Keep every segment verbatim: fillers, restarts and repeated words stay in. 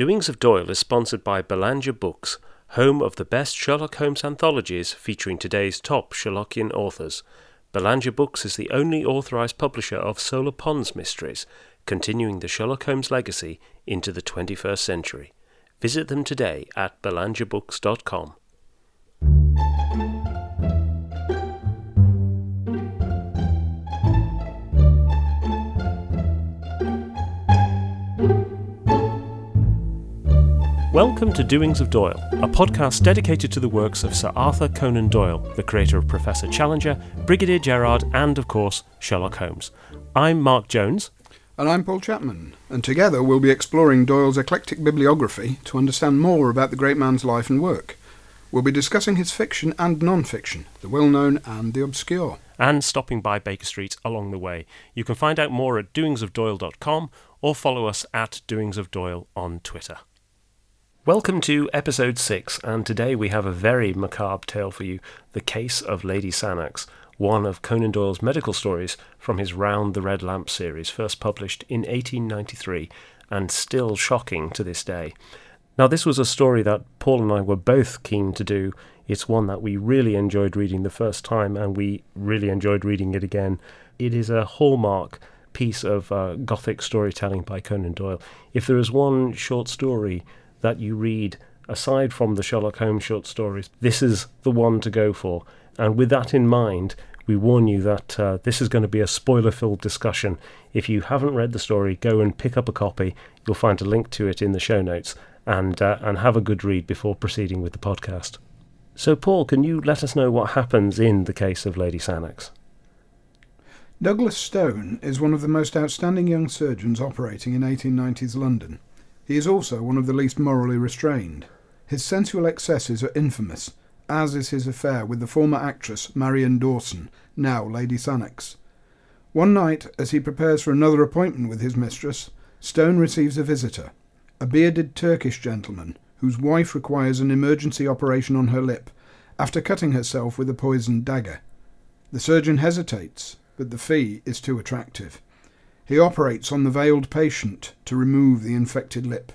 Doings of Doyle is sponsored by Belanger Books, home of the best Sherlock Holmes anthologies featuring today's top Sherlockian authors. Belanger Books is the only authorised publisher of Solar Pons Mysteries, continuing the Sherlock Holmes legacy into the twenty-first century. Visit them today at belanger books dot com. Welcome to Doings of Doyle, a podcast dedicated to the works of Sir Arthur Conan Doyle, the creator of Professor Challenger, Brigadier Gerard, and, of course, Sherlock Holmes. I'm Mark Jones. And I'm Paul Chapman, and together we'll be exploring Doyle's eclectic bibliography to understand more about the great man's life and work. We'll be discussing his fiction and non-fiction, the well-known and the obscure. And stopping by Baker Street along the way. You can find out more at doings of doyle dot com or follow us at Doings of Doyle on Twitter. Welcome to episode six, and today we have a very macabre tale for you, The Case of Lady Sannox, one of Conan Doyle's medical stories from his Round the Red Lamp series, first published in eighteen ninety-three, and still shocking to this day. Now, this was a story that Paul and I were both keen to do. It's one that we really enjoyed reading the first time, and we really enjoyed reading it again. It is a hallmark piece of uh, Gothic storytelling by Conan Doyle. If there is one short story that you read, aside from the Sherlock Holmes short stories, this is the one to go for. And with that in mind, we warn you that uh, this is going to be a spoiler-filled discussion. If you haven't read the story, go and pick up a copy. You'll find a link to it in the show notes, and uh, and have a good read before proceeding with the podcast. So, Paul, can you let us know what happens in The Case of Lady Sannox? Douglas Stone is one of the most outstanding young surgeons operating in eighteen nineties London. He is also one of the least morally restrained. His sensual excesses are infamous, as is his affair with the former actress Marion Dawson, now Lady Sannox. One night, as he prepares for another appointment with his mistress, Stone receives a visitor, a bearded Turkish gentleman whose wife requires an emergency operation on her lip after cutting herself with a poisoned dagger. The surgeon hesitates, but the fee is too attractive. He operates on the veiled patient to remove the infected lip.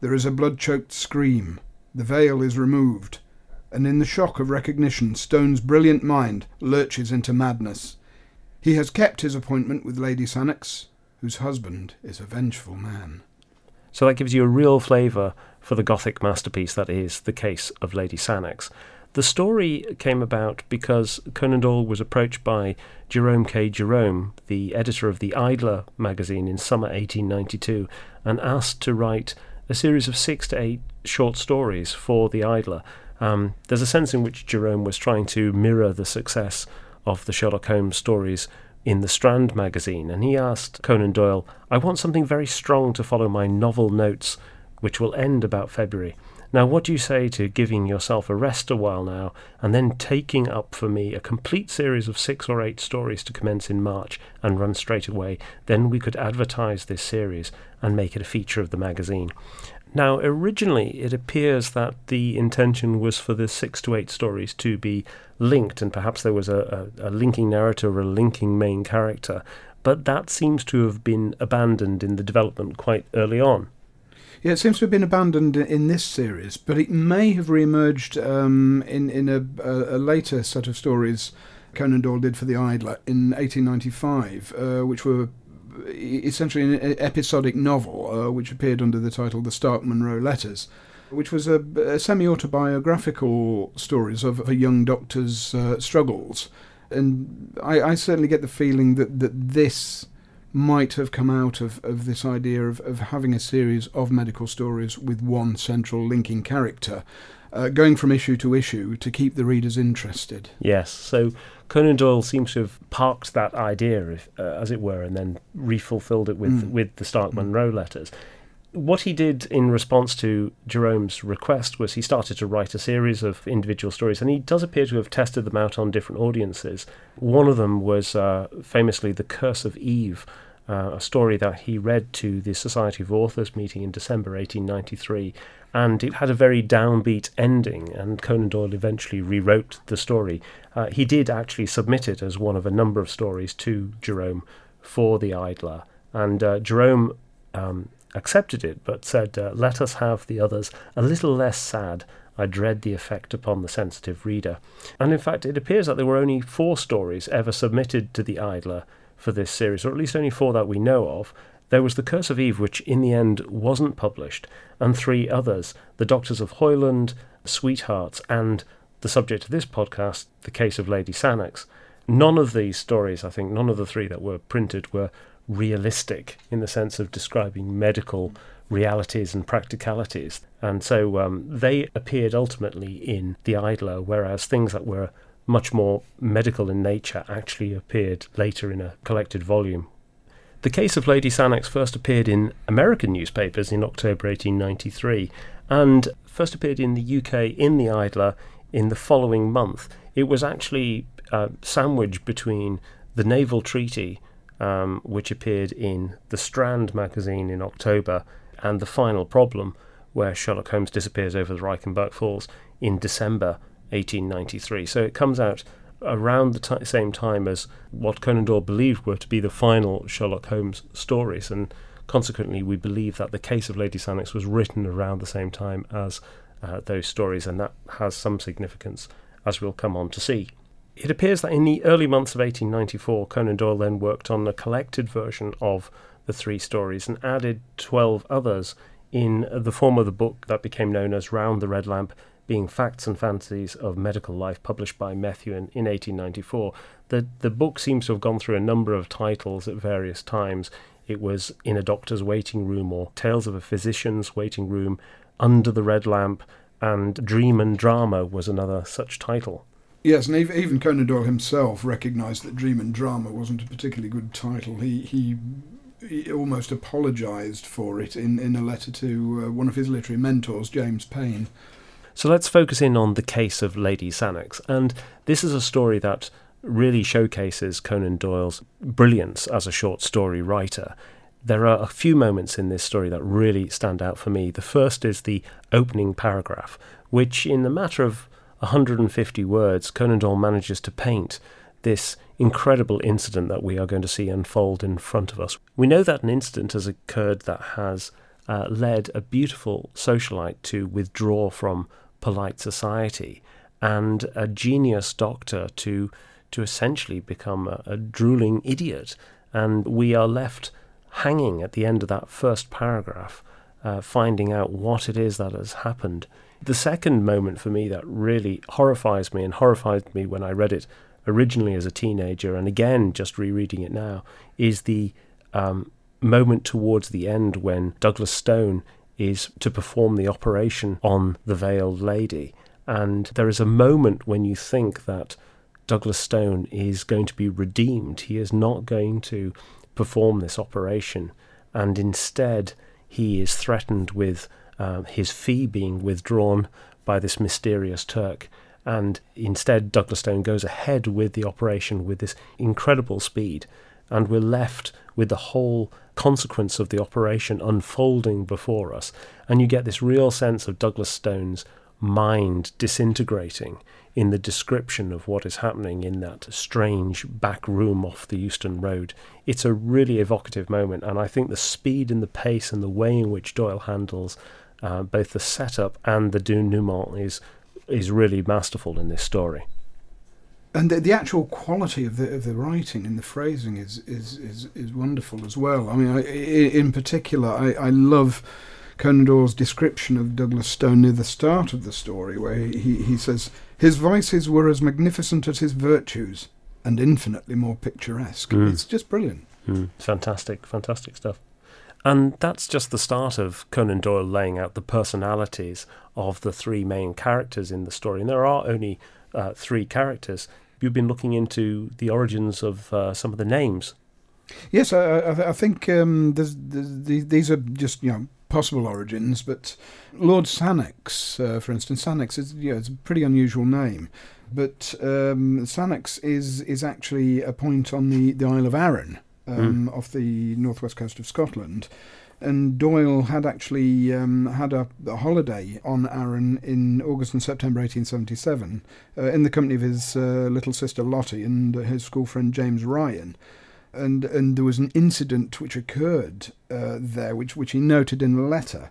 There is a blood-choked scream. The veil is removed, and in the shock of recognition, Stone's brilliant mind lurches into madness. He has kept his appointment with Lady Sannox, whose husband is a vengeful man. So that gives you a real flavour for the Gothic masterpiece that is The Case of Lady Sannox. The story came about because Conan Doyle was approached by Jerome K. Jerome, the editor of The Idler magazine in summer eighteen ninety-two, and asked to write a series of six to eight short stories for The Idler. Um, there's a sense in which Jerome was trying to mirror the success of the Sherlock Holmes stories in The Strand magazine, and he asked Conan Doyle, "I want something very strong to follow my novel notes, which will end about February. Now, what do you say to giving yourself a rest a while now, and then taking up for me a complete series of six or eight stories to commence in March and run straight away? Then we could advertise this series and make it a feature of the magazine." Now, originally, it appears that the intention was for the six to eight stories to be linked, and perhaps there was a, a, a linking narrator or a linking main character, but that seems to have been abandoned in the development quite early on. Yeah, it seems to have been abandoned in this series, but it may have re-emerged um, in, in a, a later set of stories Conan Doyle did for The Idler in eighteen ninety-five, uh, which were essentially an episodic novel, uh, which appeared under the title The Stark Munro Letters, which was a, a semi-autobiographical stories of a young doctor's uh, struggles. And I, I certainly get the feeling that, that this might have come out of, of this idea of, of having a series of medical stories with one central linking character, uh, going from issue to issue to keep the readers interested. Yes, so Conan Doyle seems to have parked that idea, if, uh, as it were, and then re-fulfilled it with, mm. with the Stark Munro mm. letters. What he did in response to Jerome's request was he started to write a series of individual stories, and he does appear to have tested them out on different audiences. One of them was uh, famously The Curse of Eve, uh, a story that he read to the Society of Authors meeting in December eighteen ninety-three, and it had a very downbeat ending, and Conan Doyle eventually rewrote the story. Uh, he did actually submit it as one of a number of stories to Jerome for The Idler, and uh, Jerome Um, accepted it, but said, uh, let us have the others a little less sad. I dread the effect upon the sensitive reader. And in fact, it appears that there were only four stories ever submitted to The Idler for this series, or at least only four that we know of. There was The Curse of Eve, which in the end wasn't published, and three others, The Doctors of Hoyland, Sweethearts, and the subject of this podcast, The Case of Lady Sannox. None of these stories, I think, none of the three that were printed were realistic in the sense of describing medical realities and practicalities. And so um, they appeared ultimately in The Idler, whereas things that were much more medical in nature actually appeared later in a collected volume. The Case of Lady Sannox first appeared in American newspapers in October eighteen ninety-three, and first appeared in the U K in The Idler in the following month. It was actually uh, sandwiched between The Naval Treaty, um, which appeared in The Strand magazine in October, and The Final Problem, where Sherlock Holmes disappears over the Reichenbach Falls, in December eighteen ninety-three. So it comes out around the t- same time as what Conan Doyle believed were to be the final Sherlock Holmes stories, and consequently we believe that The Case of Lady Sannox was written around the same time as uh, those stories, and that has some significance, as we'll come on to see. It appears that in the early months of eighteen ninety-four, Conan Doyle then worked on a collected version of the three stories and added twelve others in the form of the book that became known as Round the Red Lamp, being Facts and Fantasies of Medical Life, published by Methuen in eighteen ninety-four. The, the book seems to have gone through a number of titles at various times. It was In a Doctor's Waiting Room, or Tales of a Physician's Waiting Room, Under the Red Lamp, and Dream and Drama was another such title. Yes, and even Conan Doyle himself recognised that Dream and Drama wasn't a particularly good title. He... he... He almost apologised for it in, in a letter to uh, one of his literary mentors, James Payn. So let's focus in on The Case of Lady Sannox. And this is a story that really showcases Conan Doyle's brilliance as a short story writer. There are a few moments in this story that really stand out for me. The first is the opening paragraph, which in the matter of one hundred fifty words, Conan Doyle manages to paint this incredible incident that we are going to see unfold in front of us. We know that an incident has occurred that has uh, led a beautiful socialite to withdraw from polite society, and a genius doctor to to essentially become a, a drooling idiot. And we are left hanging at the end of that first paragraph, uh, finding out what it is that has happened. The second moment for me that really horrifies me, and horrified me when I read it originally as a teenager, and again just rereading it now, is the um, moment towards the end when Douglas Stone is to perform the operation on the veiled lady. And there is a moment when you think that Douglas Stone is going to be redeemed. He is not going to perform this operation, and instead he is threatened with uh, his fee being withdrawn by this mysterious Turk. And instead, Douglas Stone goes ahead with the operation with this incredible speed, and we're left with the whole consequence of the operation unfolding before us. And you get this real sense of Douglas Stone's mind disintegrating in the description of what is happening in that strange back room off the Euston Road. It's a really evocative moment, and I think the speed and the pace and the way in which Doyle handles uh, both the setup and the denouement is is really masterful in this story. And the, the actual quality of the of the writing and the phrasing is is, is, is wonderful as well. I mean, I, in particular, I, I love Conan Doyle's description of Douglas Stone near the start of the story, where he, he says, his vices were as magnificent as his virtues and infinitely more picturesque. Mm. It's just brilliant. Mm. Fantastic, fantastic stuff. And that's just the start of Conan Doyle laying out the personalities of the three main characters in the story. And there are only uh, three characters. You've been looking into the origins of uh, some of the names. Yes, I, I, I think um, there's, there's, these are just, you know, possible origins, but Lord Sannox, uh, for instance, Sannox is, you know, it's a pretty unusual name. But um, Sannox is, is actually a point on the, the Isle of Arran. Um, mm. Off the northwest coast of Scotland, and Doyle had actually um, had a, a holiday on Arran in August and September eighteen seventy-seven uh, in the company of his uh, little sister Lottie and his school friend James Ryan. and and there was an incident which occurred uh, there, which which he noted in a letter,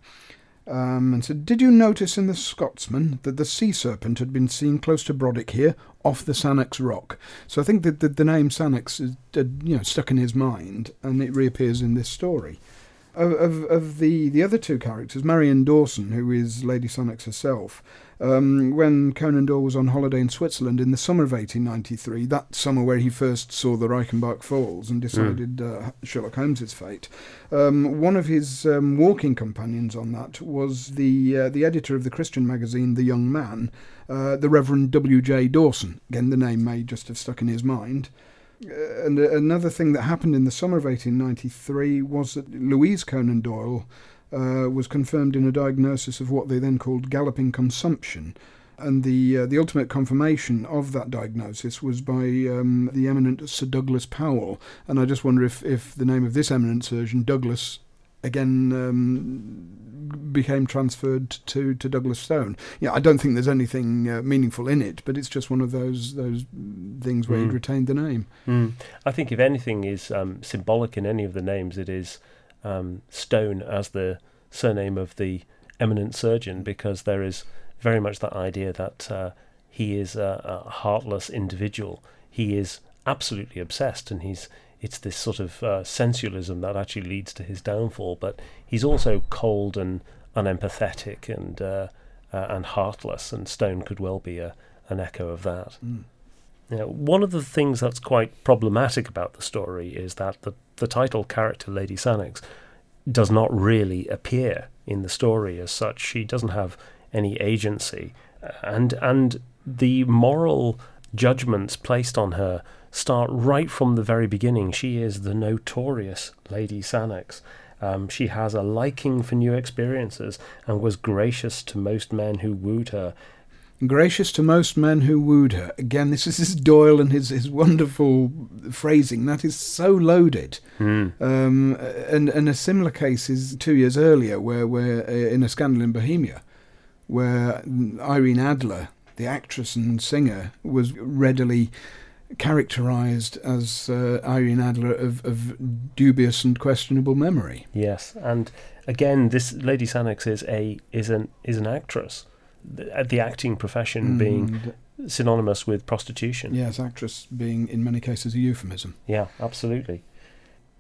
um, and said, "Did you notice in the Scotsman that the sea serpent had been seen close to Brodick here, off the Sannox Rock?" So I think that the, the name Sannox is uh, you know stuck in his mind, and it reappears in this story. Of, of of the the other two characters, Marion Dawson, who is Lady Sannox herself, um, when Conan Doyle was on holiday in Switzerland in the summer of eighteen ninety-three, that summer where he first saw the Reichenbach Falls and decided mm. uh, Sherlock Holmes's fate, um, one of his um, walking companions on that was the uh, the editor of the Christian magazine The Young Man, uh, the Reverend W J Dawson. Again, the name may just have stuck in his mind. And another thing that happened in the summer of eighteen ninety-three was that Louise Conan Doyle uh, was confirmed in a diagnosis of what they then called galloping consumption. And the uh, the ultimate confirmation of that diagnosis was by um, the eminent Sir Douglas Powell. And I just wonder if, if the name of this eminent surgeon, Douglas, again um, became transferred to, to Douglas Stone. Yeah, I don't think there's anything uh, meaningful in it, but it's just one of those those things where mm. he'd retained the name. Mm. I think if anything is um, symbolic in any of the names, it is um, Stone as the surname of the eminent surgeon, because there is very much that idea that uh, he is a, a heartless individual. He is absolutely obsessed, and he's it's this sort of uh, sensualism that actually leads to his downfall, but he's also cold and unempathetic and uh, uh, and heartless, and Stone could well be a, an echo of that. Mm. Now, one of the things that's quite problematic about the story is that the, the title character, Lady Sannox, does not really appear in the story as such. She doesn't have any agency, and and the moral judgments placed on her start right from the very beginning. She is the notorious Lady Sannox. Um, she has a liking for new experiences and was gracious to most men who wooed her. Gracious to most men who wooed her. Again, this is, this is Doyle and his, his wonderful phrasing. That is so loaded. Mm. Um, and, and a similar case is two years earlier, where, where uh, in A Scandal in Bohemia, where Irene Adler, the actress and singer, was readily characterised as uh, Irene Adler of, of dubious and questionable memory. Yes, and again, this Lady Sannox is a is an is an actress. The, the acting profession mm. being synonymous with prostitution. Yes, actress being in many cases a euphemism. Yeah, absolutely.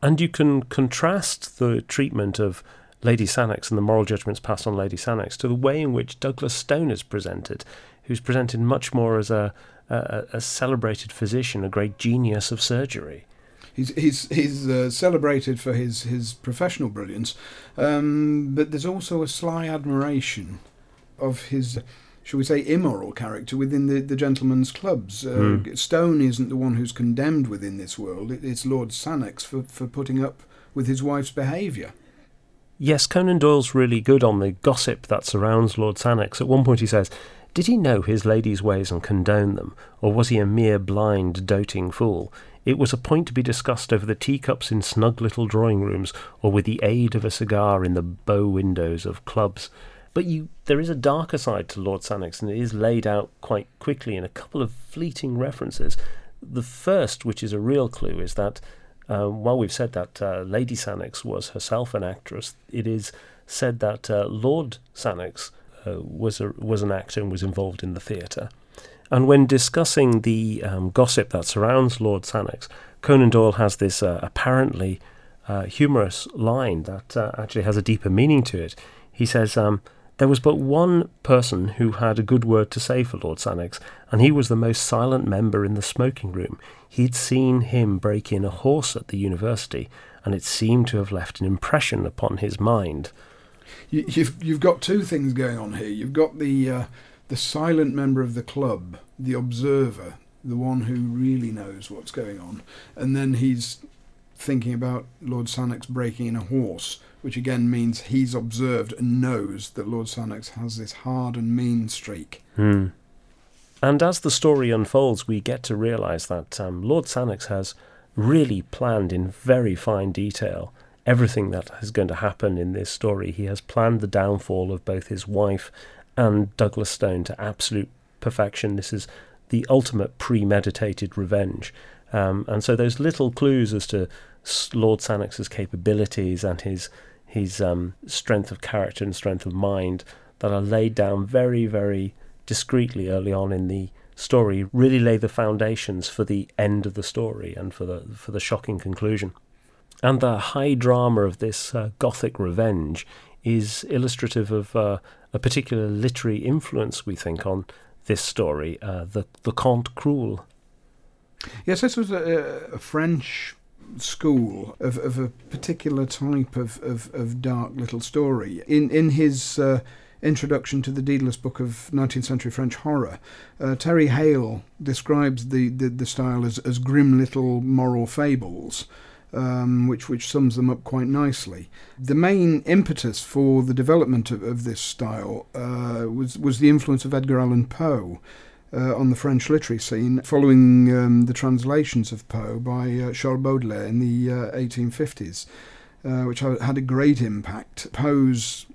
And you can contrast the treatment of Lady Sannox and the moral judgments passed on Lady Sannox to the way in which Douglas Stone is presented, who's presented much more as a A, a celebrated physician, a great genius of surgery. He's he's he's uh, celebrated for his, his professional brilliance, um, but there's also a sly admiration of his, shall we say, immoral character within the, the gentlemen's clubs. Uh, mm. Stone isn't the one who's condemned within this world. It, it's Lord Sannox for, for putting up with his wife's behaviour. Yes, Conan Doyle's really good on the gossip that surrounds Lord Sannox. At one point he says, "Did he know his lady's ways and condone them, or was he a mere blind, doting fool? It was a point to be discussed over the teacups in snug little drawing-rooms, or with the aid of a cigar in the bow windows of clubs." But you, there is a darker side to Lord Sannox, and it is laid out quite quickly in a couple of fleeting references. The first, which is a real clue, is that, uh, while we've said that uh, Lady Sannox was herself an actress, it is said that uh, Lord Sannox Uh, was a, was an actor and was involved in the theatre. And when discussing the um, gossip that surrounds Lord Sannox, Conan Doyle has this uh, apparently uh, humorous line that uh, actually has a deeper meaning to it. He says, um, "There was but one person who had a good word to say for Lord Sannox, and he was the most silent member in the smoking room. He'd seen him break in a horse at the university, and it seemed to have left an impression upon his mind." You've you've got two things going on here. You've got the uh, the silent member of the club, the observer, the one who really knows what's going on, and then he's thinking about Lord Sannox breaking in a horse, which again means he's observed and knows that Lord Sannox has this hard and mean streak. Hmm. And as the story unfolds, we get to realise that um, Lord Sannox has really planned in very fine detail everything that is going to happen in this story. He has planned the downfall of both his wife and Douglas Stone to absolute perfection. This is the ultimate premeditated revenge. Um, and so those little clues as to Lord Sannox's capabilities and his his um, strength of character and strength of mind that are laid down very, very discreetly early on in the story really lay the foundations for the end of the story and for the for the shocking conclusion. And the high drama of this uh, Gothic revenge is illustrative of uh, a particular literary influence, we think, on this story, uh, the, the Conte Cruel. Yes, this was a, a French school of, of a particular type of, of, of dark little story. In, in his uh, introduction to the Deedless Book of nineteenth Century French Horror, uh, Terry Hale describes the, the, the style as, as grim little moral fables, Um, which which sums them up quite nicely. The main impetus for the development of, of this style uh, was, was the influence of Edgar Allan Poe uh, on the French literary scene, following um, the translations of Poe by uh, Charles Baudelaire in the uh, eighteen fifties, uh, which had a great impact. Poe's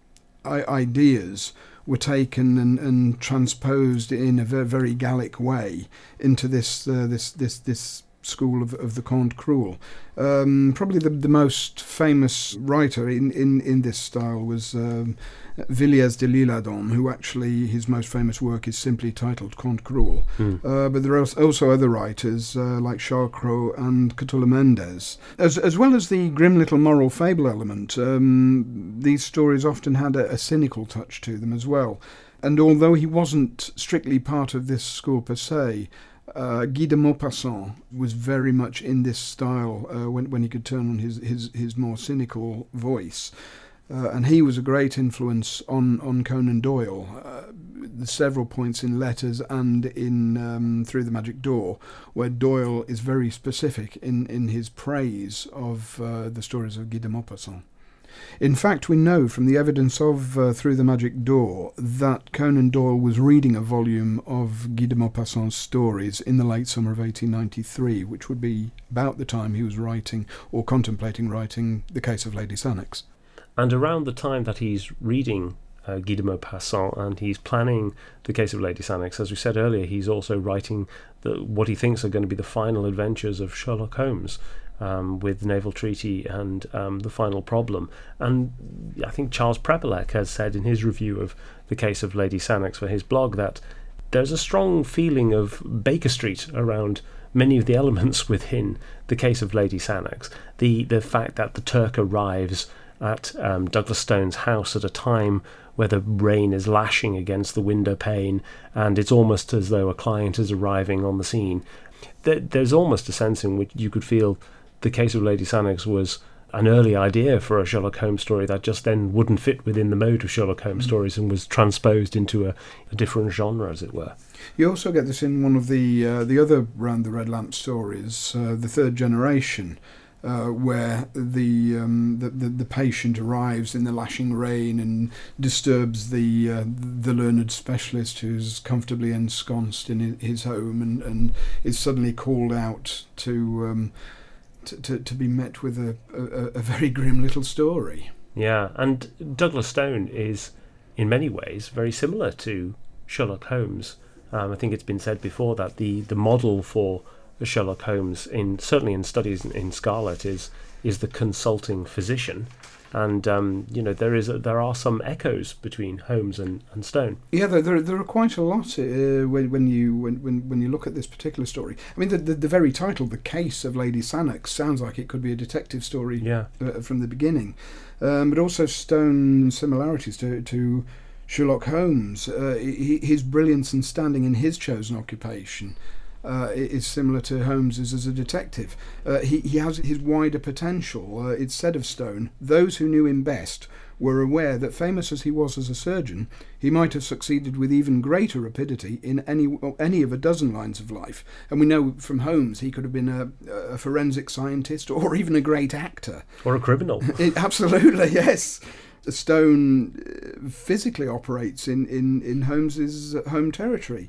I- ideas were taken and, and transposed in a very, very Gallic way into this uh, this this this. School of, of the Conte Cruel. Um, probably the, the most famous writer in, in, in this style was um, Villiers de l'Isle-Adam, who actually, his most famous work is simply titled Conte Cruel. Mm. Uh, but there are also other writers uh, like Charles Cros and Catulle Mendes. As, as well as the grim little moral fable element, um, these stories often had a, a cynical touch to them as well. And although he wasn't strictly part of this school per se, Uh, Guy de Maupassant was very much in this style uh, when when he could turn on his, his, his more cynical voice. Uh, and he was a great influence on, on Conan Doyle. Uh, several points in Letters and in um, Through the Magic Door, where Doyle is very specific in, in his praise of uh, the stories of Guy de Maupassant. In fact, we know from the evidence of uh, Through the Magic Door that Conan Doyle was reading a volume of Guy de Maupassant's stories in the late summer of eighteen ninety-three, which would be about the time he was writing or contemplating writing The Case of Lady Sannox. And around the time that he's reading uh, Guy de Maupassant and he's planning The Case of Lady Sannox, as we said earlier, he's also writing the, what he thinks are going to be the final adventures of Sherlock Holmes, Um, with The Naval Treaty and um, The Final Problem. And I think Charles Prebilek has said in his review of The Case of Lady Sannox for his blog that there's a strong feeling of Baker Street around many of the elements within The Case of Lady Sannox. The, the fact that the Turk arrives at um, Douglas Stone's house at a time where the rain is lashing against the window pane and it's almost as though a client is arriving on the scene. There, there's almost a sense in which you could feel The Case of Lady Sannox was an early idea for a Sherlock Holmes story that just then wouldn't fit within the mode of Sherlock Holmes mm. stories and was transposed into a, a different genre, as it were. You also get this in one of the uh, the other Round the Red Lamp stories, uh, The Third Generation, uh, where the, um, the, the the patient arrives in the lashing rain and disturbs the uh, the learned specialist who's comfortably ensconced in his home and, and is suddenly called out to... Um, To, to be met with a, a, a very grim little story. Yeah, and Douglas Stone is, in many ways, very similar to Sherlock Holmes. Um, I think it's been said before that the, the model for Sherlock Holmes, in certainly in studies in, in Scarlet, is is the consulting physician. And um, you know there is a, there are some echoes between Holmes and, and Stone. Yeah, there, there there are quite a lot uh, when when you when, when when you look at this particular story. I mean, the, the the very title, "The Case of Lady Sannox," sounds like it could be a detective story. Yeah. uh, from the beginning, um, but also Stone's similarities to to Sherlock Holmes, uh, his brilliance and standing in his chosen occupation. Uh, is similar to Holmes's as a detective. Uh, he, he has his wider potential. Uh, it's said of Stone, those who knew him best were aware that famous as he was as a surgeon, he might have succeeded with even greater rapidity in any any of a dozen lines of life. And we know from Holmes he could have been a, a forensic scientist or even a great actor. Or a criminal. It, absolutely, yes. Stone physically operates in, in, in Holmes's home territory.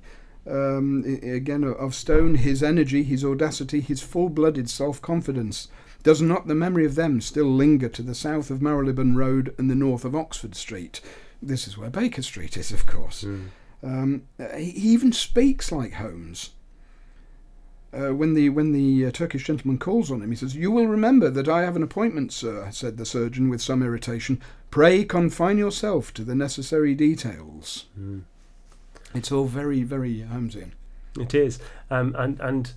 Um, again, of Stone, his energy, his audacity, his full-blooded self-confidence. Does not the memory of them still linger to the south of Marylebone Road and the north of Oxford Street? This is where Baker Street is, of course. Mm. Um, he even speaks like Holmes. Uh, when the when the uh, Turkish gentleman calls on him, he says, "You will remember that I have an appointment, sir," said the surgeon with some irritation. "Pray confine yourself to the necessary details." Mm. It's all very, very Holmesian. It is. Um, and, and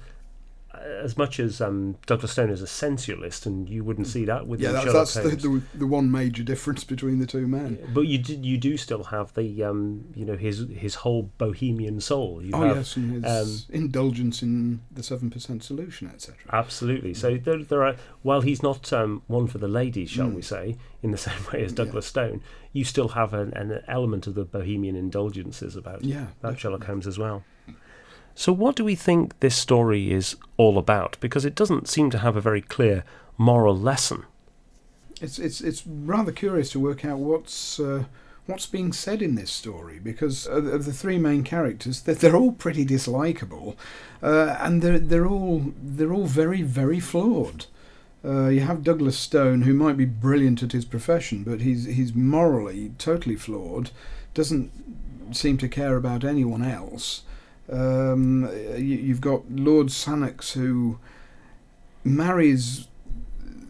as much as um, Douglas Stone is a sensualist, and you wouldn't see that with Sherlock Holmes. Yeah, that's, that's the, the, the one major difference between the two men. Yeah, but you do, you do still have the, um, you know, his his whole bohemian soul. You oh, have, yes, and his um, indulgence in the seven percent solution, et cetera. Absolutely. So there, there are, while he's not um, one for the ladies, shall mm. we say, in the same way as Douglas yeah. Stone, you still have an, an element of the bohemian indulgences about, yeah, about Sherlock Holmes as well. So what do we think this story is all about? Because it doesn't seem to have a very clear moral lesson. It's it's it's rather curious to work out what's uh, what's being said in this story, because of, of the three main characters, they're, they're all pretty dislikable, uh, and they're they're all they're all very very flawed. Uh, you have Douglas Stone, who might be brilliant at his profession, but he's he's morally totally flawed. Doesn't seem to care about anyone else. Um, you, you've got Lord Sannox, who marries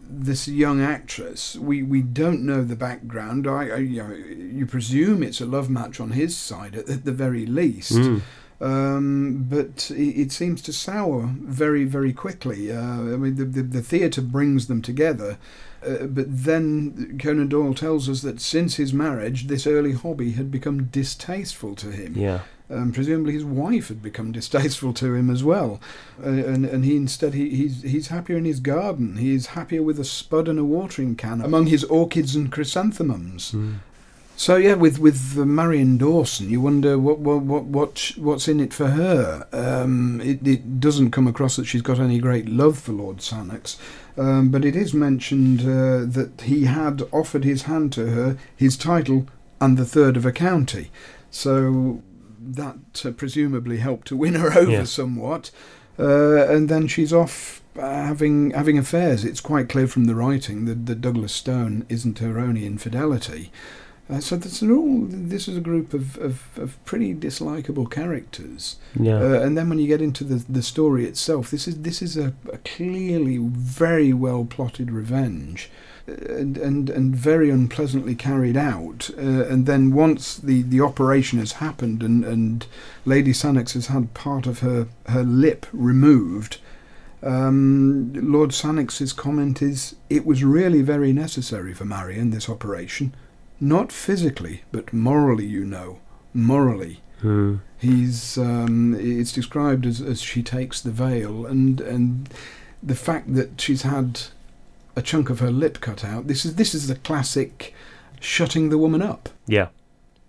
this young actress. We we don't know the background. I, I you, know, you presume it's a love match on his side at, at the very least. Mm. Um, but it, it seems to sour very very quickly. Uh, I mean, the the, the theatre brings them together, uh, but then Conan Doyle tells us that since his marriage, this early hobby had become distasteful to him. Yeah. Um, presumably his wife had become distasteful to him as well, uh, and and he instead he he's he's happier in his garden. He is happier with a spud and a watering can among his orchids and chrysanthemums. Mm. So yeah, with with Marion Dawson, you wonder what what what, what what's in it for her. Um, it it doesn't come across that she's got any great love for Lord Sannox, um, but it is mentioned uh, that he had offered his hand to her, his title, and the third of a county. So. That uh, presumably helped to win her over yeah. somewhat, uh, and then she's off uh, having having affairs. It's quite clear from the writing that, that Douglas Stone isn't her only infidelity. Uh, so this is all. This is a group of, of, of pretty dislikable characters. Yeah. Uh, and then when you get into the, the story itself, this is this is a, a clearly very well plotted revenge. And, and and very unpleasantly carried out, uh, and then once the, the operation has happened and, and Lady Sannox has had part of her, her lip removed, um, Lord Sannox's comment is, "It was really very necessary for Marion, this operation. Not physically, but morally, you know. Morally." Hmm. He's um, it's described as, as she takes the veil, and and the fact that she's had a chunk of her lip cut out. This is this is the classic shutting the woman up. Yeah,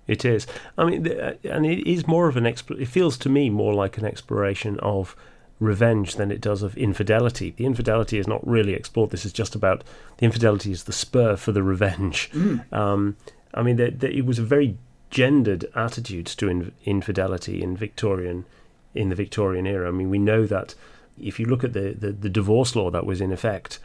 it is. I mean, and it is more of an. Exp- it feels to me more like an exploration of revenge than it does of infidelity. The infidelity is not really explored. This is just about the infidelity is the spur for the revenge. Mm. Um, I mean, the, the, it was a very gendered attitude to in, infidelity in Victorian in the Victorian era. I mean, we know that if you look at the the, the divorce law that was in effect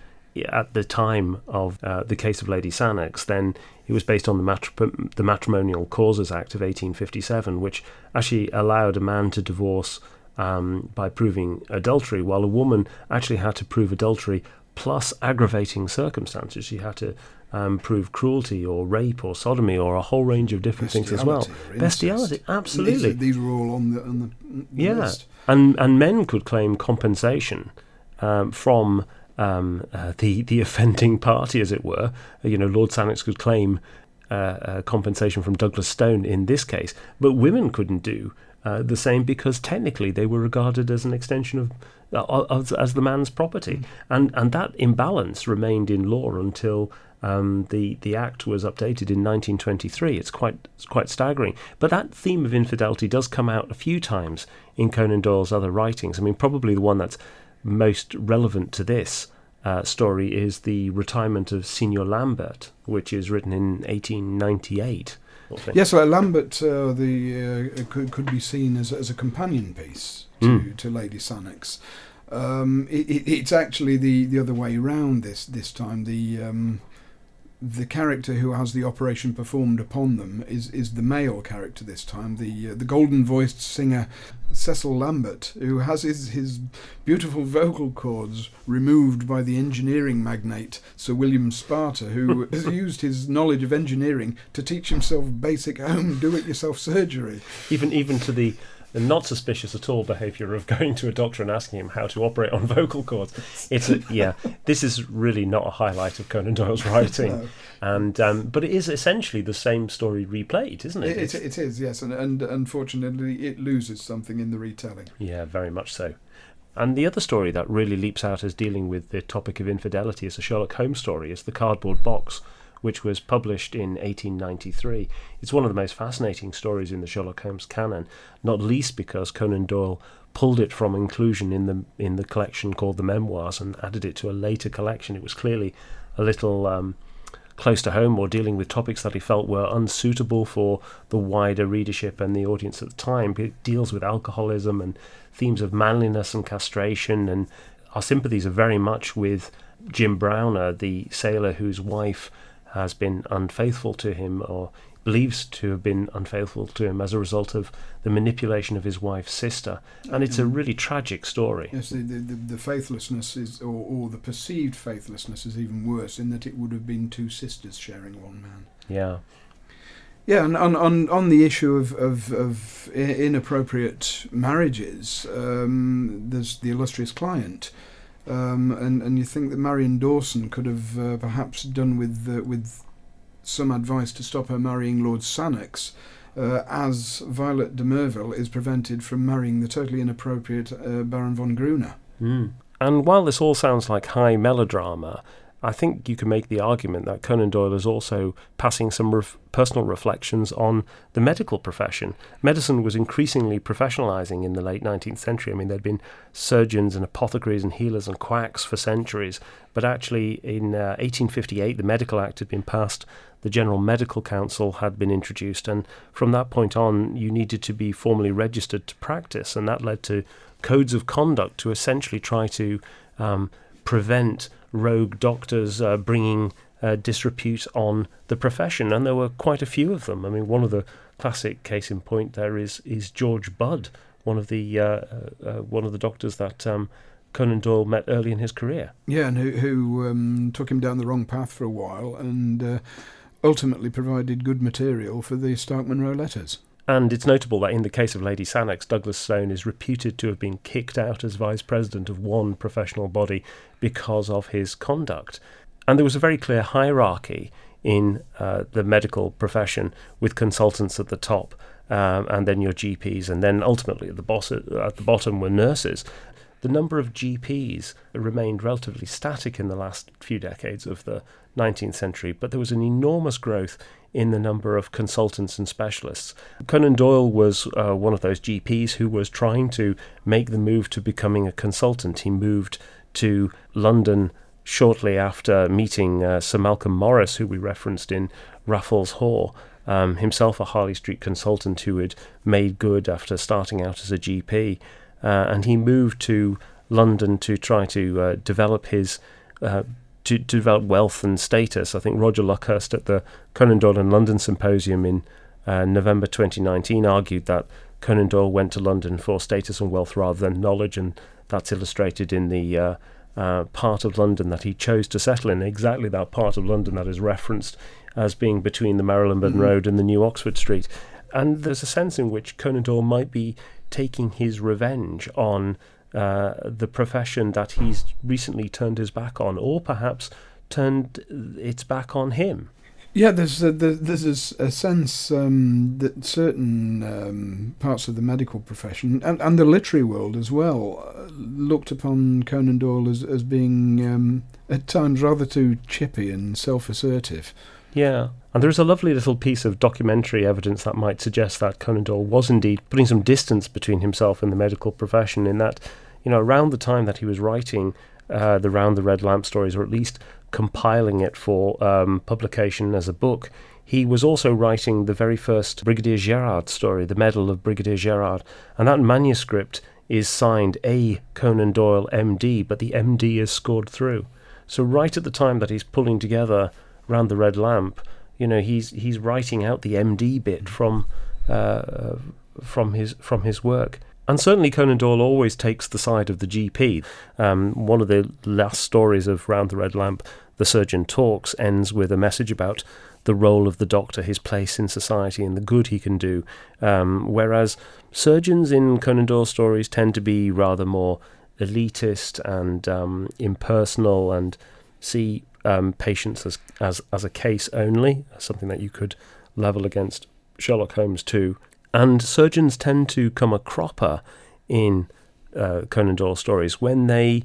at the time of uh, the case of Lady Sannox, then it was based on the, matri- the Matrimonial Causes Act of eighteen fifty-seven, which actually allowed a man to divorce um, by proving adultery, while a woman actually had to prove adultery plus aggravating circumstances. She had to um, prove cruelty or rape or sodomy or a whole range of different things as well. Bestiality, absolutely. These were all on the, on the, on the yeah. list. And, and men could claim compensation um, from... Um, uh, the the offending party, as it were. You know, Lord Sannox could claim uh, uh, compensation from Douglas Stone in this case, but women couldn't do uh, the same because technically they were regarded as an extension of uh, as, as the man's property, mm. and and that imbalance remained in law until um, the the Act was updated in nineteen twenty-three. It's quite it's quite staggering. But that theme of infidelity does come out a few times in Conan Doyle's other writings. I mean, probably the one that's most relevant to this uh, story is the retirement of Signor Lambert, which is written in eighteen ninety-eight. Yes, well, Lambert uh, the uh, could, could be seen as, as a companion piece to, mm. to Lady Sannox. Um, it, it, it's actually the, the other way around this this time. The um, the character who has the operation performed upon them is, is the male character this time, the uh, the golden-voiced singer Cecil Lambert, who has his, his beautiful vocal cords removed by the engineering magnate Sir William Sparta, who has used his knowledge of engineering to teach himself basic home do-it-yourself surgery. Even even to the... the not suspicious at all behaviour of going to a doctor and asking him how to operate on vocal cords. It's a, yeah, this is really not a highlight of Conan Doyle's writing. No. And um, but it is essentially the same story replayed, isn't it? It, it, it is, yes, and, and unfortunately it loses something in the retelling. Yeah, very much so. And the other story that really leaps out as dealing with the topic of infidelity as a Sherlock Holmes story is The Cardboard Box, which was published in eighteen ninety-three. It's one of the most fascinating stories in the Sherlock Holmes canon, not least because Conan Doyle pulled it from inclusion in the in the collection called The Memoirs and added it to a later collection. It was clearly a little um, close to home or dealing with topics that he felt were unsuitable for the wider readership and the audience at the time. It deals with alcoholism and themes of manliness and castration, and our sympathies are very much with Jim Browner, the sailor whose wife has been unfaithful to him, or believes to have been unfaithful to him as a result of the manipulation of his wife's sister. And it's a really tragic story. Yes, the, the, the faithlessness is, or, or the perceived faithlessness is even worse, in that it would have been two sisters sharing one man. Yeah. Yeah, and on on, on the issue of, of, of inappropriate marriages, um, there's The Illustrious Client. Um, and, and you think that Marion Dawson could have uh, perhaps done with uh, with some advice to stop her marrying Lord Sannox, uh, as Violet de Merville is prevented from marrying the totally inappropriate uh, Baron von Gruner. Mm. And while this all sounds like high melodrama, I think you can make the argument that Conan Doyle is also passing some ref- personal reflections on the medical profession. Medicine was increasingly professionalising in the late nineteenth century. I mean, there'd been surgeons and apothecaries and healers and quacks for centuries, but actually in uh, eighteen fifty-eight, the Medical Act had been passed, the General Medical Council had been introduced, and from that point on, you needed to be formally registered to practice, and that led to codes of conduct to essentially try to um, prevent rogue doctors uh, bringing uh, disrepute on the profession, and there were quite a few of them. I mean, one of the classic case in point there is is George Budd, one of the uh, uh, one of the doctors that um, Conan Doyle met early in his career. Yeah, and who, who um, took him down the wrong path for a while, and uh, ultimately provided good material for the Stark Munro Letters. And it's notable that in the case of Lady Sannox, Douglas Stone is reputed to have been kicked out as vice president of one professional body because of his conduct. And there was a very clear hierarchy in uh, the medical profession, with consultants at the top, um, and then your G Ps, and then ultimately at the, boss, at the bottom were nurses. The number of G Ps remained relatively static in the last few decades of the nineteenth century, but there was an enormous growth in the number of consultants and specialists. Conan Doyle was uh, one of those G Ps who was trying to make the move to becoming a consultant. He moved to London shortly after meeting uh, Sir Malcolm Morris, who we referenced in Raffles Haw, um, himself a Harley Street consultant who had made good after starting out as a G P. Uh, and he moved to London to try to uh, develop his uh, to, to develop wealth and status. I think Roger Luckhurst at the Conan Doyle and London Symposium in uh, November twenty nineteen argued that Conan Doyle went to London for status and wealth rather than knowledge, and that's illustrated in the uh, uh, part of London that he chose to settle in, exactly that part of London that is referenced as being between the Marylebone mm-hmm. Road and the New Oxford Street. And there's a sense in which Conan Doyle might be taking his revenge on uh, the profession that he's recently turned his back on, or perhaps turned its back on him. Yeah, there's a, there's a sense um, that certain um, parts of the medical profession and, and the literary world as well uh, looked upon Conan Doyle as, as being um, at times rather too chippy and self-assertive. Yeah, and there is a lovely little piece of documentary evidence that might suggest that Conan Doyle was indeed putting some distance between himself and the medical profession, in that, you know, around the time that he was writing uh, the Round the Red Lamp stories, or at least compiling it for um, publication as a book, he was also writing the very first Brigadier Gerard story, The Medal of Brigadier Gerard, and that manuscript is signed A. Conan Doyle M D, but the M D is scored through. So right at the time that he's pulling together Round the Red Lamp, you know, he's he's writing out the M D bit from uh, from his from his work. And certainly Conan Doyle always takes the side of the G P. Um, one of the last stories of Round the Red Lamp, The Surgeon Talks, ends with a message about the role of the doctor, his place in society, and the good he can do. Um, whereas surgeons in Conan Doyle stories tend to be rather more elitist and um, impersonal, and see um, patients as, as, as a case only, something that you could level against Sherlock Holmes too. And surgeons tend to come a cropper in uh, Conan Doyle stories when they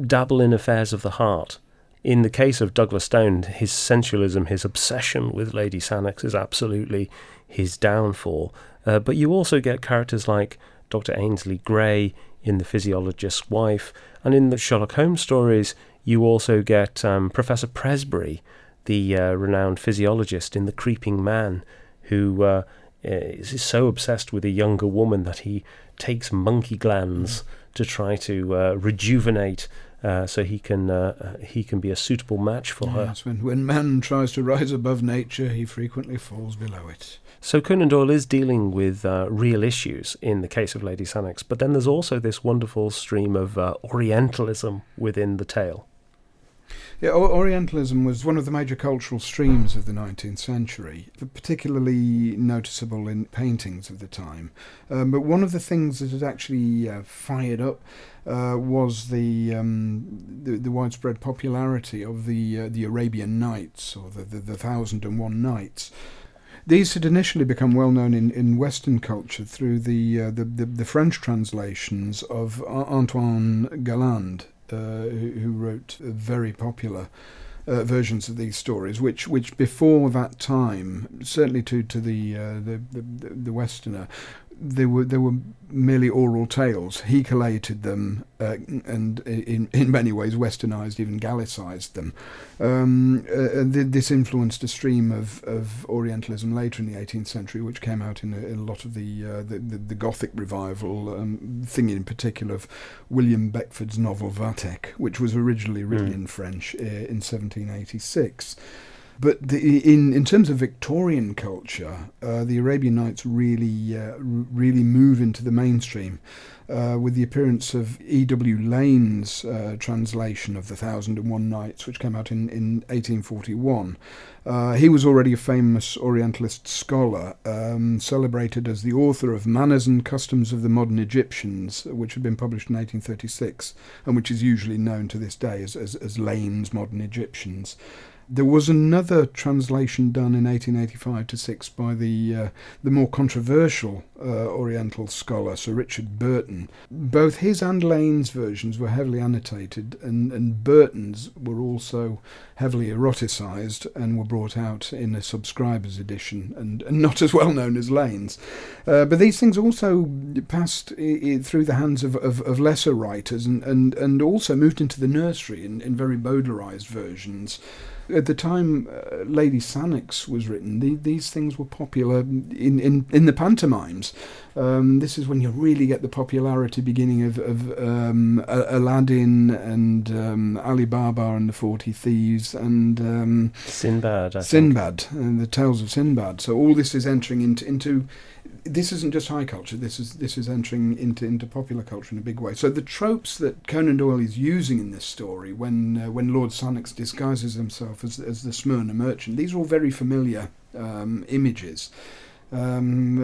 dabble in affairs of the heart. In the case of Douglas Stone, his sensualism, his obsession with Lady Sannox is absolutely his downfall. Uh, but you also get characters like Doctor Ainsley Gray in The Physiologist's Wife, and in the Sherlock Holmes stories, you also get um, Professor Presbury, the uh, renowned physiologist in The Creeping Man, who uh, is so obsessed with a younger woman that he takes monkey glands to try to uh, rejuvenate Uh, so he can uh, he can be a suitable match for her. Yes, when, when man tries to rise above nature, he frequently falls below it. So Conan Doyle is dealing with uh, real issues in the case of Lady Sannox, but then there's also this wonderful stream of uh, Orientalism within the tale. Yeah, o- Orientalism was one of the major cultural streams of the nineteenth century, particularly noticeable in paintings of the time. Um, but one of the things that had actually uh, fired up Uh, was the, um, the the widespread popularity of the uh, the Arabian Nights, or the, the, the Thousand and One Nights. These had initially become well known in, in Western culture through the, uh, the, the the French translations of Antoine Galland, uh, who, who wrote very popular Uh, versions of these stories, which which before that time, certainly to to the uh, the, the the Westerner, they were they were merely oral tales. He collated them uh, and in in many ways Westernized, even Gallicized them. Um, uh, and th- this influenced a stream of, of Orientalism later in the eighteenth century, which came out in a, in a lot of the, uh, the, the the Gothic revival, um, thing in particular of William Beckford's novel Vathek, which was originally written mm. in French uh, in seventeen. eighteen eighty-six. But the, in in terms of Victorian culture, uh, the Arabian Nights really uh, really move into the mainstream uh, with the appearance of E W Lane's uh, translation of the Thousand and One Nights, which came out in, in eighteen forty-one. Uh, he was already a famous Orientalist scholar, um, celebrated as the author of Manners and Customs of the Modern Egyptians, which had been published in eighteen thirty-six, and which is usually known to this day as as, as Lane's Modern Egyptians. There was another translation done in eighteen eighty-five to six by the uh, the more controversial uh, Oriental scholar Sir Richard Burton. Both his and Lane's versions were heavily annotated, and, and Burton's were also heavily eroticised and were brought out in a subscriber's edition, and, and not as well known as Lane's. Uh, but these things also passed I- I through the hands of, of, of lesser writers, and, and, and also moved into the nursery in, in very Bowdlerised versions. At the time uh, Lady Sannox was written, the, these things were popular in, in, in the pantomimes. Um, this is when you really get the popularity beginning of, of um, Aladdin and um, Ali Baba and the Forty Thieves and um, Sinbad, I Sinbad, think. and the Tales of Sinbad. So all this is entering into into. This isn't just high culture. This is this is entering into, into popular culture in a big way. So the tropes that Conan Doyle is using in this story, when uh, when Lord Sannox disguises himself as as the Smyrna merchant, these are all very familiar um, images. Um,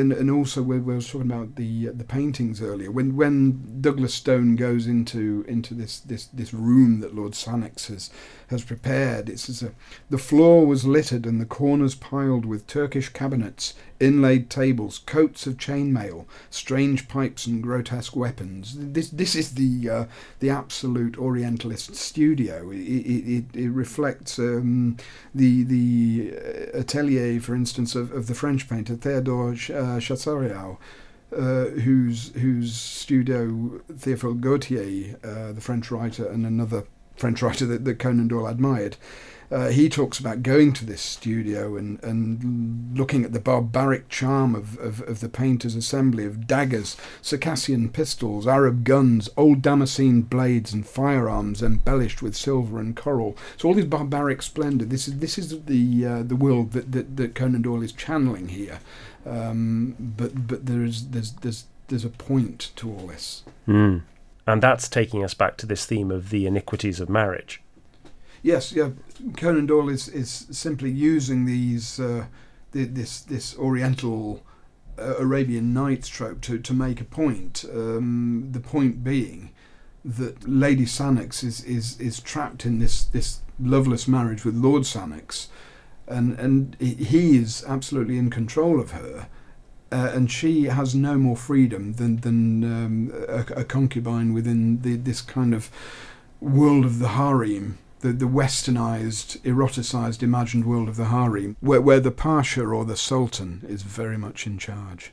and and also we were talking about the uh, the paintings earlier. When when Douglas Stone goes into into this this, this room that Lord Sannox has has prepared, it says uh, the floor was littered and the corners piled with Turkish cabinets, inlaid tables, coats of chainmail, strange pipes and grotesque weapons. This this is the uh, the absolute Orientalist studio. It it, it reflects um, the the atelier, for instance, of, of the French painter Theodore Chassariau, uh, whose whose studio Théophile Gautier, uh, the French writer and another French writer that, that Conan Doyle admired, uh, he talks about going to this studio and, and looking at the barbaric charm of, of, of the painter's assembly of daggers, Circassian pistols, Arab guns, old Damascene blades and firearms embellished with silver and coral. So all this barbaric splendour, this is this is the uh, the world that, that, that Conan Doyle is channeling here. Um, but but there is there's there's there's a point to all this. Mm. And that's taking us back to this theme of the iniquities of marriage. Yes, yeah. Conan Doyle is, is simply using these uh, the, this this Oriental uh, Arabian Nights trope to, to make a point. Um, the point being that Lady Sannox is, is, is trapped in this, this loveless marriage with Lord Sannox, and and he is absolutely in control of her. Uh, and she has no more freedom than than um, a, a concubine within the, this kind of world of the harem, the, the westernised, eroticised, imagined world of the harem, where, where the pasha or the sultan is very much in charge.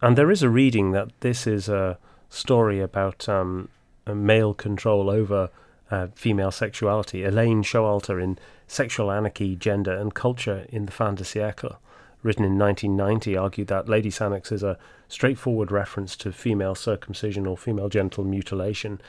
And there is a reading that this is a story about um, a male control over uh, female sexuality. Elaine Showalter in Sexual Anarchy, Gender and Culture in the Fin de Siècle, written in nineteen ninety, argued that Lady Sannox is a straightforward reference to female circumcision or female genital mutilation,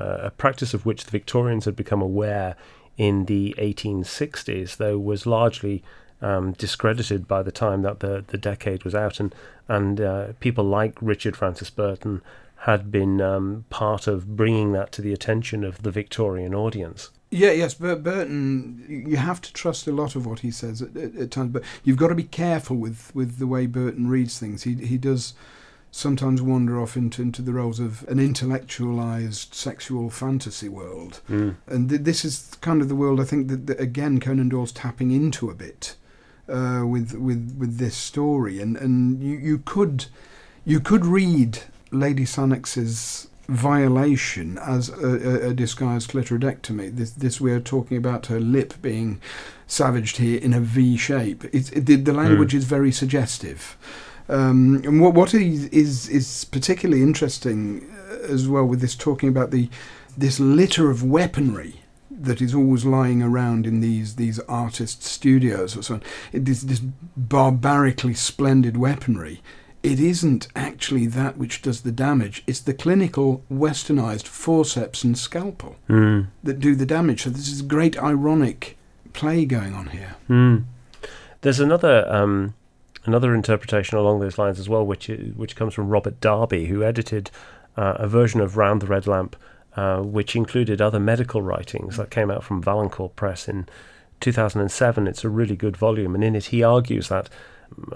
uh, a practice of which the Victorians had become aware in the eighteen sixties, though was largely um, discredited by the time that the, the decade was out, and, and uh, people like Richard Francis Burton had been um, part of bringing that to the attention of the Victorian audience. Yeah, yes, but Burton, you have to trust a lot of what he says at, at, at times, but you've got to be careful with, with the way Burton reads things. He he does sometimes wander off into, into the roles of an intellectualised sexual fantasy world. Mm. And th- this is kind of the world, I think, that, that again, Conan Doyle's tapping into a bit uh, with, with with this story. And, and you, you could you could read Lady Sannox's violation as a, a, a disguised clitoridectomy. This, this we are talking about her lip being savaged here in a V shape. It's, it, the, the language mm. is very suggestive. Um, and what what is, is is particularly interesting as well with this talking about the this litter of weaponry that is always lying around in these these artist studios or so on. It is this barbarically splendid weaponry. It isn't actually that which does the damage. It's the clinical, westernised forceps and scalpel mm. that do the damage. So this is great ironic play going on here. Mm. There's another um, another interpretation along those lines as well, which which comes from Robert Darby, who edited uh, a version of Round the Red Lamp, uh, which included other medical writings that came out from Valancourt Press in two thousand seven. It's a really good volume, and in it he argues that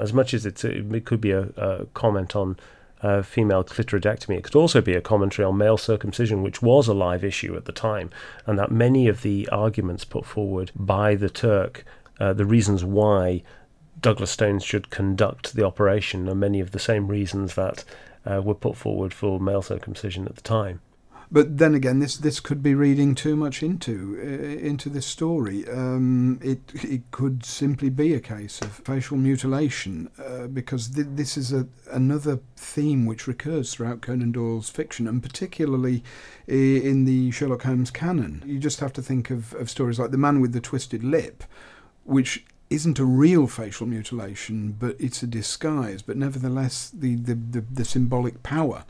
as much as it's a, it could be a, a comment on uh, female clitoridectomy, it could also be a commentary on male circumcision, which was a live issue at the time, and that many of the arguments put forward by the Turk, uh, the reasons why Douglas Stone should conduct the operation, are many of the same reasons that uh, were put forward for male circumcision at the time. But then again, this, this could be reading too much into uh, into this story. Um, it it could simply be a case of facial mutilation, uh, because th- this is a another theme which recurs throughout Conan Doyle's fiction, and particularly i- in the Sherlock Holmes canon. You just have to think of, of stories like The Man with the Twisted Lip, which isn't a real facial mutilation, but it's a disguise. But nevertheless, the, the, the, the symbolic power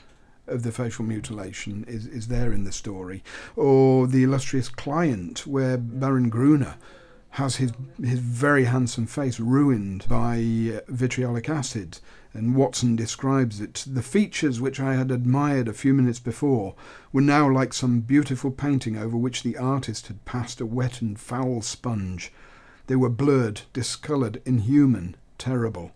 of the facial mutilation is, is there in the story. Or The Illustrious Client, where Baron Gruner has his his very handsome face ruined by vitriolic acid, and Watson describes it. The features which I had admired a few minutes before were now like some beautiful painting over which the artist had passed a wet and foul sponge. They were blurred, discoloured, inhuman, terrible.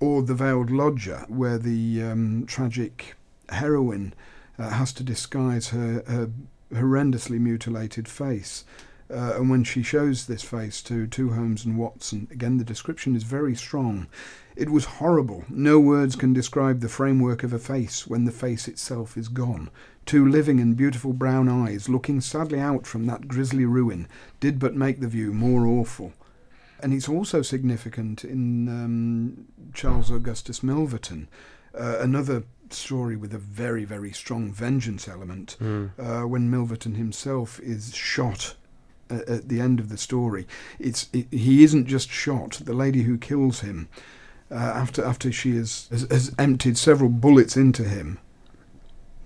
Or The Veiled Lodger, where the um, tragic heroine uh, has to disguise her, her horrendously mutilated face, uh, and when she shows this face to, to Holmes and Watson, again the description is very strong. It was horrible. No words can describe the framework of a face when the face itself is gone. Two living and beautiful brown eyes, looking sadly out from that grisly ruin, did but make the view more awful. And it's also significant in um, Charles Augustus Milverton, uh, another story with a very, very strong vengeance element, mm. uh, when Milverton himself is shot uh, at the end of the story. It's it, he isn't just shot. The lady who kills him, uh, after after she has, has has emptied several bullets into him,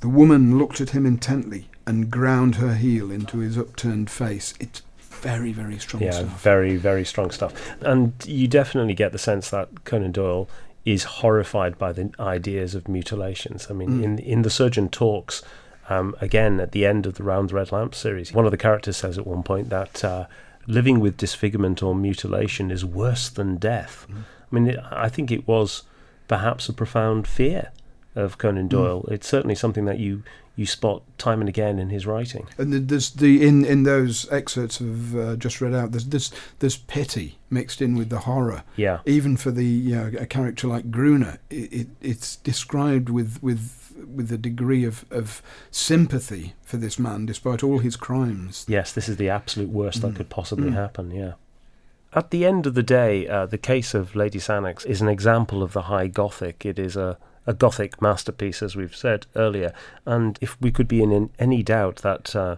the woman looked at him intently and ground her heel into his upturned face. It's very, very strong yeah, stuff. Yeah, very, very strong stuff. And you definitely get the sense that Conan Doyle is horrified by the ideas of mutilations. I mean, mm. in in The Surgeon Talks, um, again, at the end of the Round the Red Lamp series, one of the characters says at one point that uh, living with disfigurement or mutilation is worse than death. Mm. I mean, it, I think it was perhaps a profound fear of Conan Doyle. Mm. It's certainly something that you... you spot time and again in his writing. And there's the in, in those excerpts I've uh, just read out, there's this there's pity mixed in with the horror. Yeah. Even for the you know, a character like Gruner, it, it it's described with with with a degree of, of sympathy for this man, despite all his crimes. Yes, this is the absolute worst mm. that could possibly mm. happen. Yeah. At the end of the day, uh, The Case of Lady Sannox is an example of the high Gothic. It is a A Gothic masterpiece, as we've said earlier, and if we could be in, in any doubt that uh,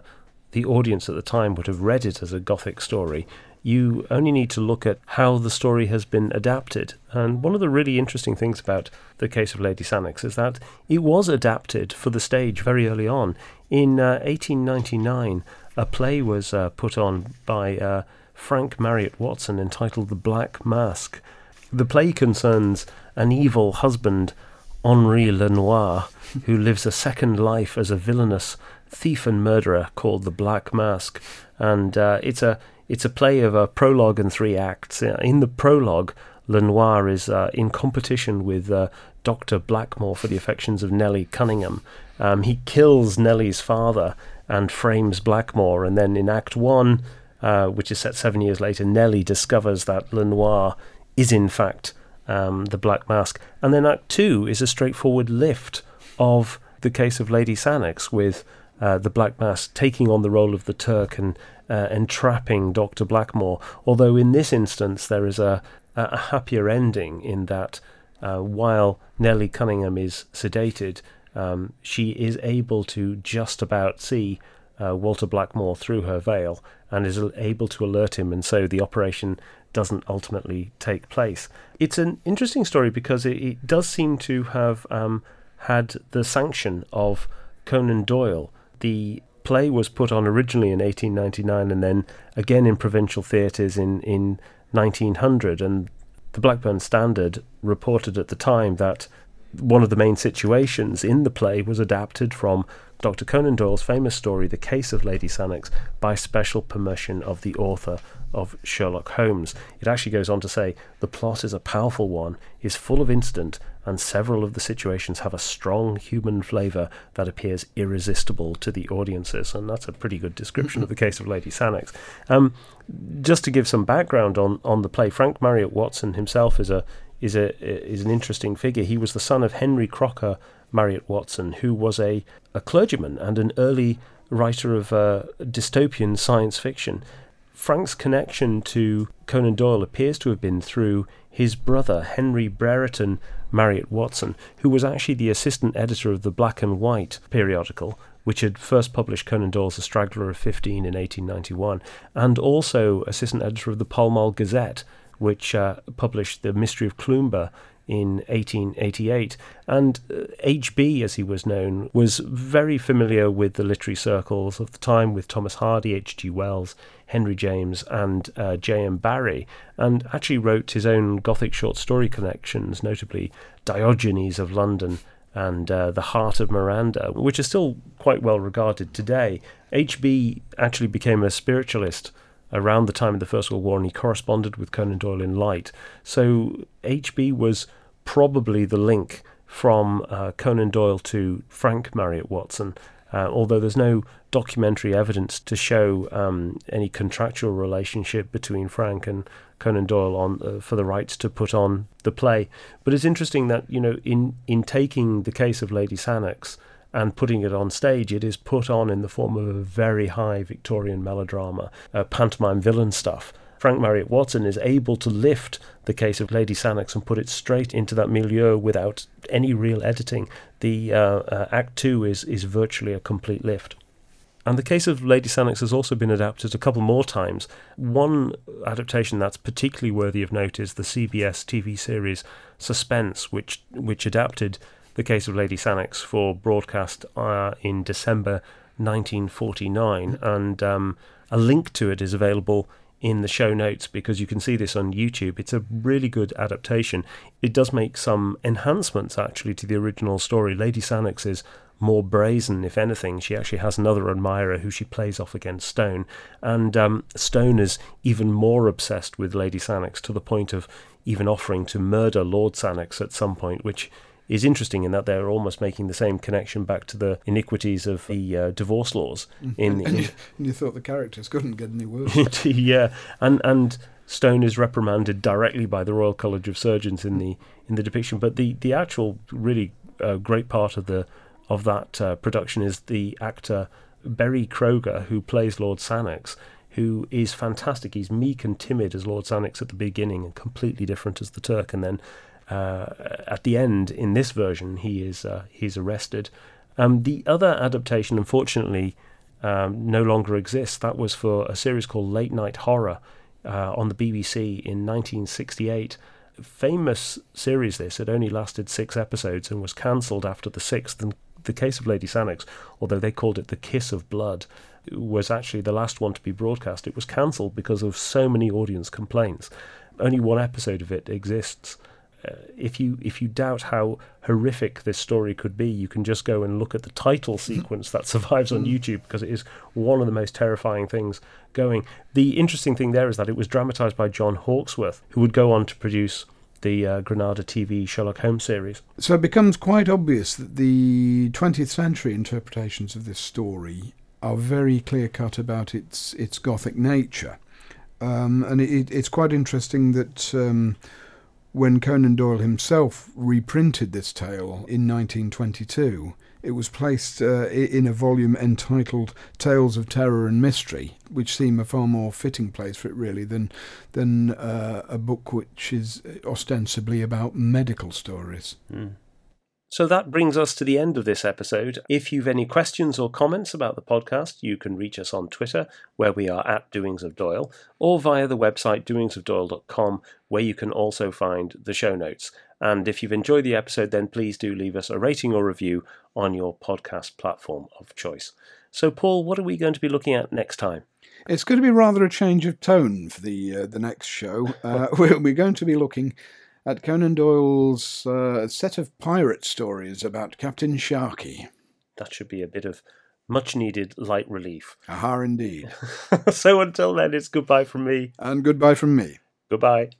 the audience at the time would have read it as a Gothic story, you only need to look at how the story has been adapted. And one of the really interesting things about The Case of Lady Sannox is that it was adapted for the stage very early on. In uh, eighteen ninety-nine, a play was uh, put on by uh, Frank Marriott Watson entitled The Black Mask. The play concerns an evil husband, Henri Lenoir, who lives a second life as a villainous thief and murderer called the Black Mask. And uh, it's a it's a play of a prologue and three acts. In the prologue, Lenoir is uh, in competition with uh, Doctor Blackmore for the affections of Nellie Cunningham. Um, he kills Nellie's father and frames Blackmore. And then in Act One, uh, which is set seven years later, Nellie discovers that Lenoir is in fact Um, the Black Mask. And then Act Two is a straightforward lift of The Case of Lady Sannox, with uh, the Black Mask taking on the role of the Turk and uh, entrapping Doctor Blackmore. Although in this instance there is a, a happier ending, in that uh, while Nellie Cunningham is sedated, um, she is able to just about see uh, Walter Blackmore through her veil and is able to alert him, and so the operation doesn't ultimately take place. It's an interesting story because it, it does seem to have um, had the sanction of Conan Doyle. The play was put on originally in eighteen ninety-nine and then again in provincial theatres in, in nineteen hundred, and the Blackburn Standard reported at the time that one of the main situations in the play was adapted from Doctor Conan Doyle's famous story, The Case of Lady Sannox, by special permission of the author of Sherlock Holmes. It actually goes on to say, the plot is a powerful one, is full of incident, and several of the situations have a strong human flavour that appears irresistible to the audiences. And that's a pretty good description of The Case of Lady Sannox. Um, just to give some background on, on the play, Frank Marriott Watson himself is a is a is an interesting figure. He was the son of Henry Crocker Marriott Watson, who was a, a clergyman and an early writer of uh, dystopian science fiction. Frank's connection to Conan Doyle appears to have been through his brother, Henry Brereton Marriott Watson, who was actually the assistant editor of the Black and White periodical, which had first published Conan Doyle's A Straggler of fifteen in eighteen ninety-one, and also assistant editor of the Pall Mall Gazette, which uh, published The Mystery of Cloomber in eighteen eighty-eight. And uh, H B, as he was known, was very familiar with the literary circles of the time, with Thomas Hardy, H G Wells, Henry James and uh, J M Barrie, and actually wrote his own Gothic short story collections, notably Diogenes of London and uh, The Heart of Miranda, which are still quite well regarded today. H B actually became a spiritualist around the time of the First World War, and he corresponded with Conan Doyle in light. So H B was probably the link from uh, Conan Doyle to Frank Marriott Watson, uh, although there's no documentary evidence to show um, any contractual relationship between Frank and Conan Doyle on uh, for the rights to put on the play. But it's interesting that, you know, in, in taking The Case of Lady Sannox and putting it on stage, it is put on in the form of a very high Victorian melodrama, uh, pantomime villain stuff. Frank Marriott Watson is able to lift The Case of Lady Sannox and put it straight into that milieu without any real editing. The uh, uh, Act Two is, is virtually a complete lift. And The Case of Lady Sannox has also been adapted a couple more times. One adaptation that's particularly worthy of note is the C B S T V series Suspense, which which adapted The Case of Lady Sannox for broadcast uh, in December nineteen forty-nine. And um, a link to it is available in the show notes, because you can see this on YouTube. It's a really good adaptation. It does make some enhancements, actually, to the original story. Lady Sannox is more brazen, if anything. She actually has another admirer who she plays off against Stone, and um, Stone is even more obsessed with Lady Sannox, to the point of even offering to murder Lord Sannox at some point, which is interesting in that they're almost making the same connection back to the iniquities of the uh, divorce laws. In, and, in, you, and you thought the characters couldn't get any worse. Yeah, and and Stone is reprimanded directly by the Royal College of Surgeons in the in the depiction, but the, the actual really uh, great part of the of that uh, production is the actor Berry Kroger, who plays Lord Sannox, who is fantastic. He's meek and timid as Lord Sannox at the beginning and completely different as the Turk, and then uh, at the end, in this version, he is uh, he's arrested. Um, the other adaptation, unfortunately, um, no longer exists. That was for a series called Late Night Horror uh, on the B B C in nineteen sixty-eight. Famous series, this. It only lasted six episodes and was cancelled after the sixth, and The Case of Lady Sannox, although they called it The Kiss of Blood, was actually the last one to be broadcast. It was cancelled because of so many audience complaints. Only one episode of it exists. Uh, if you if you doubt how horrific this story could be, you can just go and look at the title sequence that survives on YouTube, because it is one of the most terrifying things going. The interesting thing there is that it was dramatised by John Hawkesworth, who would go on to produce the uh, Granada T V Sherlock Holmes series. So it becomes quite obvious that the twentieth century interpretations of this story are very clear-cut about its its Gothic nature. Um, and it, it's quite interesting that um, when Conan Doyle himself reprinted this tale in nineteen twenty-two, it was placed uh, in a volume entitled Tales of Terror and Mystery, which seem a far more fitting place for it, really, than than uh, a book which is ostensibly about medical stories. Mm. So that brings us to the end of this episode. If you've any questions or comments about the podcast, you can reach us on Twitter, where we are at Doings of Doyle, or via the website doings of doyle dot com, where you can also find the show notes. And if you've enjoyed the episode, then please do leave us a rating or review on your podcast platform of choice. So, Paul, what are we going to be looking at next time? It's going to be rather a change of tone for the uh, the next show. Uh, we're, we're going to be looking at Conan Doyle's uh, set of pirate stories about Captain Sharkey. That should be a bit of much-needed light relief. Aha, indeed. So until then, it's goodbye from me. And goodbye from me. Goodbye.